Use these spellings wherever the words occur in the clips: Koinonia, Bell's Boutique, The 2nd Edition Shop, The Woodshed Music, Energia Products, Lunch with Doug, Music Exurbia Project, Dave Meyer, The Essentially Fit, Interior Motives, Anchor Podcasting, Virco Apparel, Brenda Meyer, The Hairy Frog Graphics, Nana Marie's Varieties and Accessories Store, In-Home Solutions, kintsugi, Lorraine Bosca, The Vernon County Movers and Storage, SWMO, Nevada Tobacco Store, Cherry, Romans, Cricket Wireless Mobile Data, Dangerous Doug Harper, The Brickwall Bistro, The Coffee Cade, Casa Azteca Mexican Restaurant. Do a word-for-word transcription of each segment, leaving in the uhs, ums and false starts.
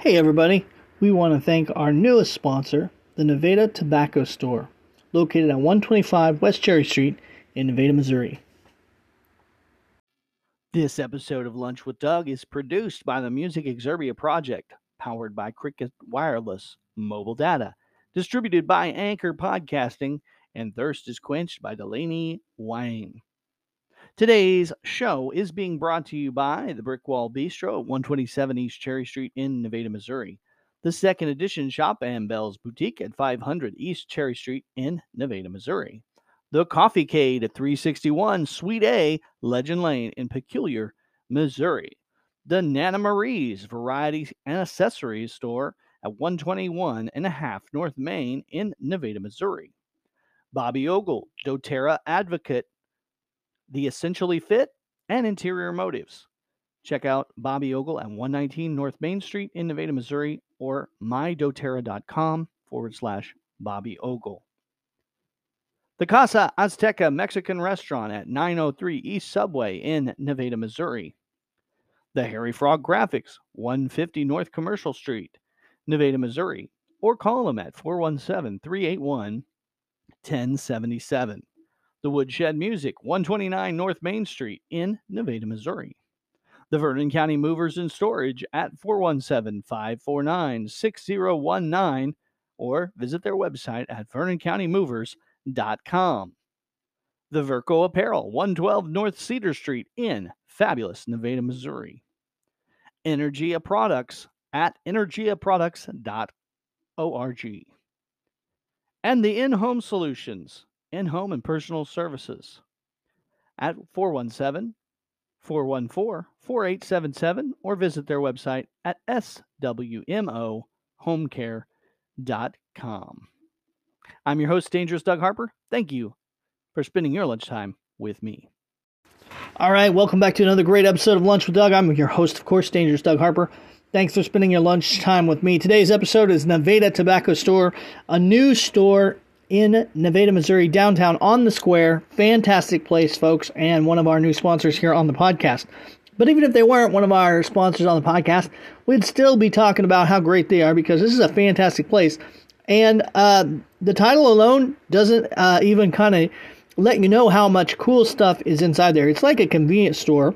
Hey everybody, we want to thank our newest sponsor, the Nevada Tobacco Store, located at one twenty-five West Cherry Street in Nevada, Missouri. This episode of Lunch with Doug is produced by the Music Exurbia Project, powered by Cricket Wireless Mobile Data, distributed by Anchor Podcasting, and Thirst is Quenched by Delaney Wine. Today's show is being brought to you by The Brickwall Bistro at one twenty-seven East Cherry Street in Nevada, Missouri, The second Edition Shop and Bell's Boutique at five hundred East Cherry Street in Nevada, Missouri, The Coffee Cade at three sixty-one Suite A, Legend Lane in Peculiar, Missouri, the Nana Marie's Varieties and Accessories Store at one twenty-one and a half North Main in Nevada, Missouri, Bobby Ogle, doTERRA Advocate, The Essentially Fit, and Interior Motives. Check out Bobby Ogle at one nineteen North Main Street in Nevada, Missouri, or mydoterra.com forward slash Bobby Ogle. The Casa Azteca Mexican Restaurant at nine oh three East Subway in Nevada, Missouri. The Hairy Frog Graphics, one fifty North Commercial Street, Nevada, Missouri, or call them at four one seven, three eight one, one zero seven seven. The Woodshed Music, one twenty-nine North Main Street in Nevada, Missouri. The Vernon County Movers and Storage at four one seven, five four nine, six zero one nine or visit their website at vernon county movers dot com. The Virco Apparel, one twelve North Cedar Street in fabulous Nevada, Missouri. Energia Products at energia products dot org. And the In-Home Solutions, in-home and personal services at four one seven, four one four, four eight seven seven or visit their website at s w m o home care dot com. I'm your host, Dangerous Doug Harper. Thank you for spending your lunchtime with me. All right, welcome back to another great episode of Lunch with Doug. I'm your host, of course, Dangerous Doug Harper. Thanks for spending your lunchtime with me. Today's episode is Nevada Tobacco Store, a new store in Nevada, Missouri, downtown on the square. Fantastic place, folks, and one of our new sponsors here on the podcast. But even if they weren't one of our sponsors on the podcast, we'd still be talking about how great they are because this is a fantastic place. And uh, the title alone doesn't uh, even kind of let you know how much cool stuff is inside there. It's like a convenience store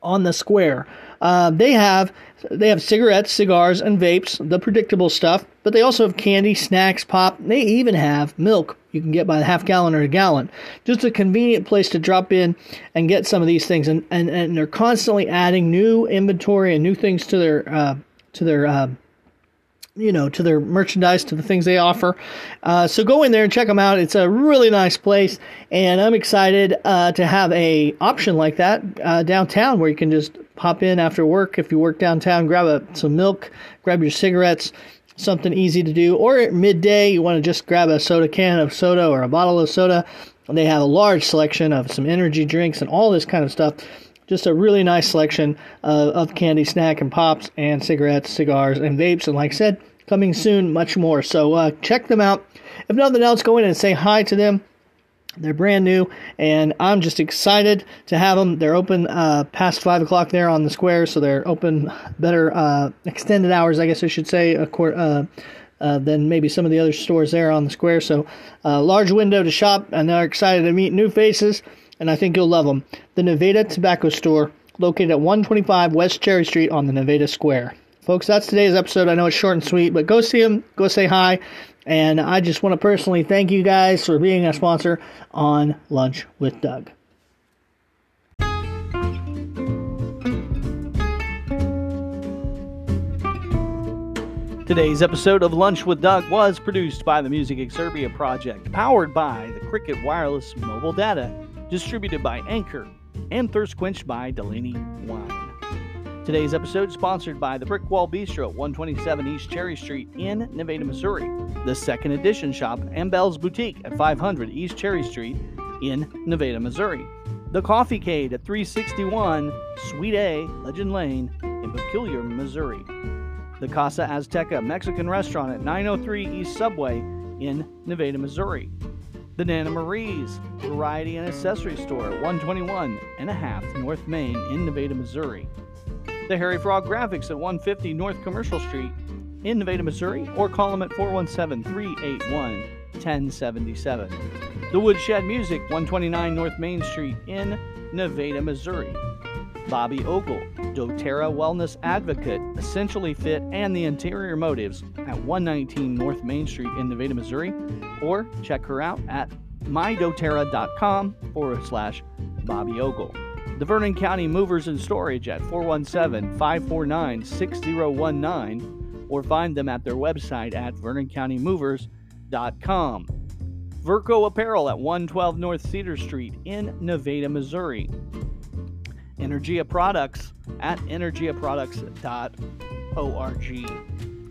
on the square. Uh, they have they have cigarettes, cigars, and vapes, the predictable stuff, but they also have candy, snacks, pop. They even have milk you can get by a half gallon or a gallon. Just a convenient place to drop in and get some of these things. And, and, and they're constantly adding new inventory and new things to their uh, to their uh, you know to their merchandise, to the things they offer. Uh, so go in there and check them out. It's a really nice place, and I'm excited uh, to have a option like that uh, downtown where you can just pop in after work. If you work downtown, grab a, some milk, grab your cigarettes, something easy to do. Or at midday, you want to just grab a soda can of soda or a bottle of soda. They have a large selection of some energy drinks and all this kind of stuff. Just a really nice selection of, of candy, snack, and pops, and cigarettes, cigars, and vapes. And like I said, coming soon, much more. So uh, check them out. If nothing else, go in and say hi to them. They're brand new, and I'm just excited to have them. They're open uh, past five o'clock there on the square, so they're open better uh, extended hours, I guess I should say, a court, uh, uh, than maybe some of the other stores there on the square. So uh, large window to shop, and they're excited to meet new faces, and I think you'll love them. The Nevada Tobacco Store, located at one twenty-five West Cherry Street on the Nevada Square. Folks, that's today's episode. I know it's short and sweet, but go see them. Go say hi. And I just want to personally thank you guys for being a sponsor on Lunch with Doug. Today's episode of Lunch with Doug was produced by the Music Exurbia Project, powered by the Cricket Wireless Mobile Data, distributed by Anchor, and Thirst Quenched by Delaney Wine. Today's episode sponsored by the Brickwall Bistro at one twenty-seven East Cherry Street in Nevada, Missouri, the second Edition Shop and Bell's Boutique at five hundred East Cherry Street in Nevada, Missouri. The Coffee Cade at three sixty-one Suite A, Legend Lane in Peculiar, Missouri. The Casa Azteca Mexican Restaurant at nine oh three East Subway in Nevada, Missouri. The Nana Marie's Variety and Accessory Store at one twenty-one and a half North Main in Nevada, Missouri. The Hairy Frog Graphics at one fifty North Commercial Street in Nevada, Missouri, or call them at four one seven, three eight one, one zero seven seven. The Woodshed Music, one twenty-nine North Main Street in Nevada, Missouri. Bobby Ogle, doTERRA Wellness Advocate, Essentially Fit, and the Interior Motives at one nineteen North Main Street in Nevada, Missouri, or check her out at mydoterra.com forward slash Bobby Ogle. The Vernon County Movers and Storage at four one seven, five four nine, six zero one nine, or find them at their website at vernon county movers dot com. Virco Apparel at one twelve North Cedar Street in Nevada, Missouri. Energia Products at energia products dot org.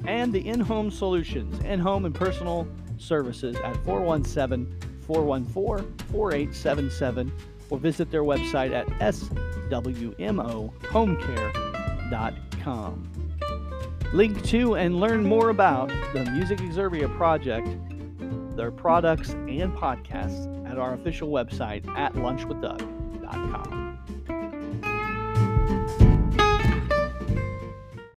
And the In-Home Solutions, in-home and personal services at four one seven, four one four, four eight seven seven, or visit their website at s w m o home care dot com. Link to and learn more about the Music Exurbia Project, their products, and podcasts at our official website at lunch with doug dot com.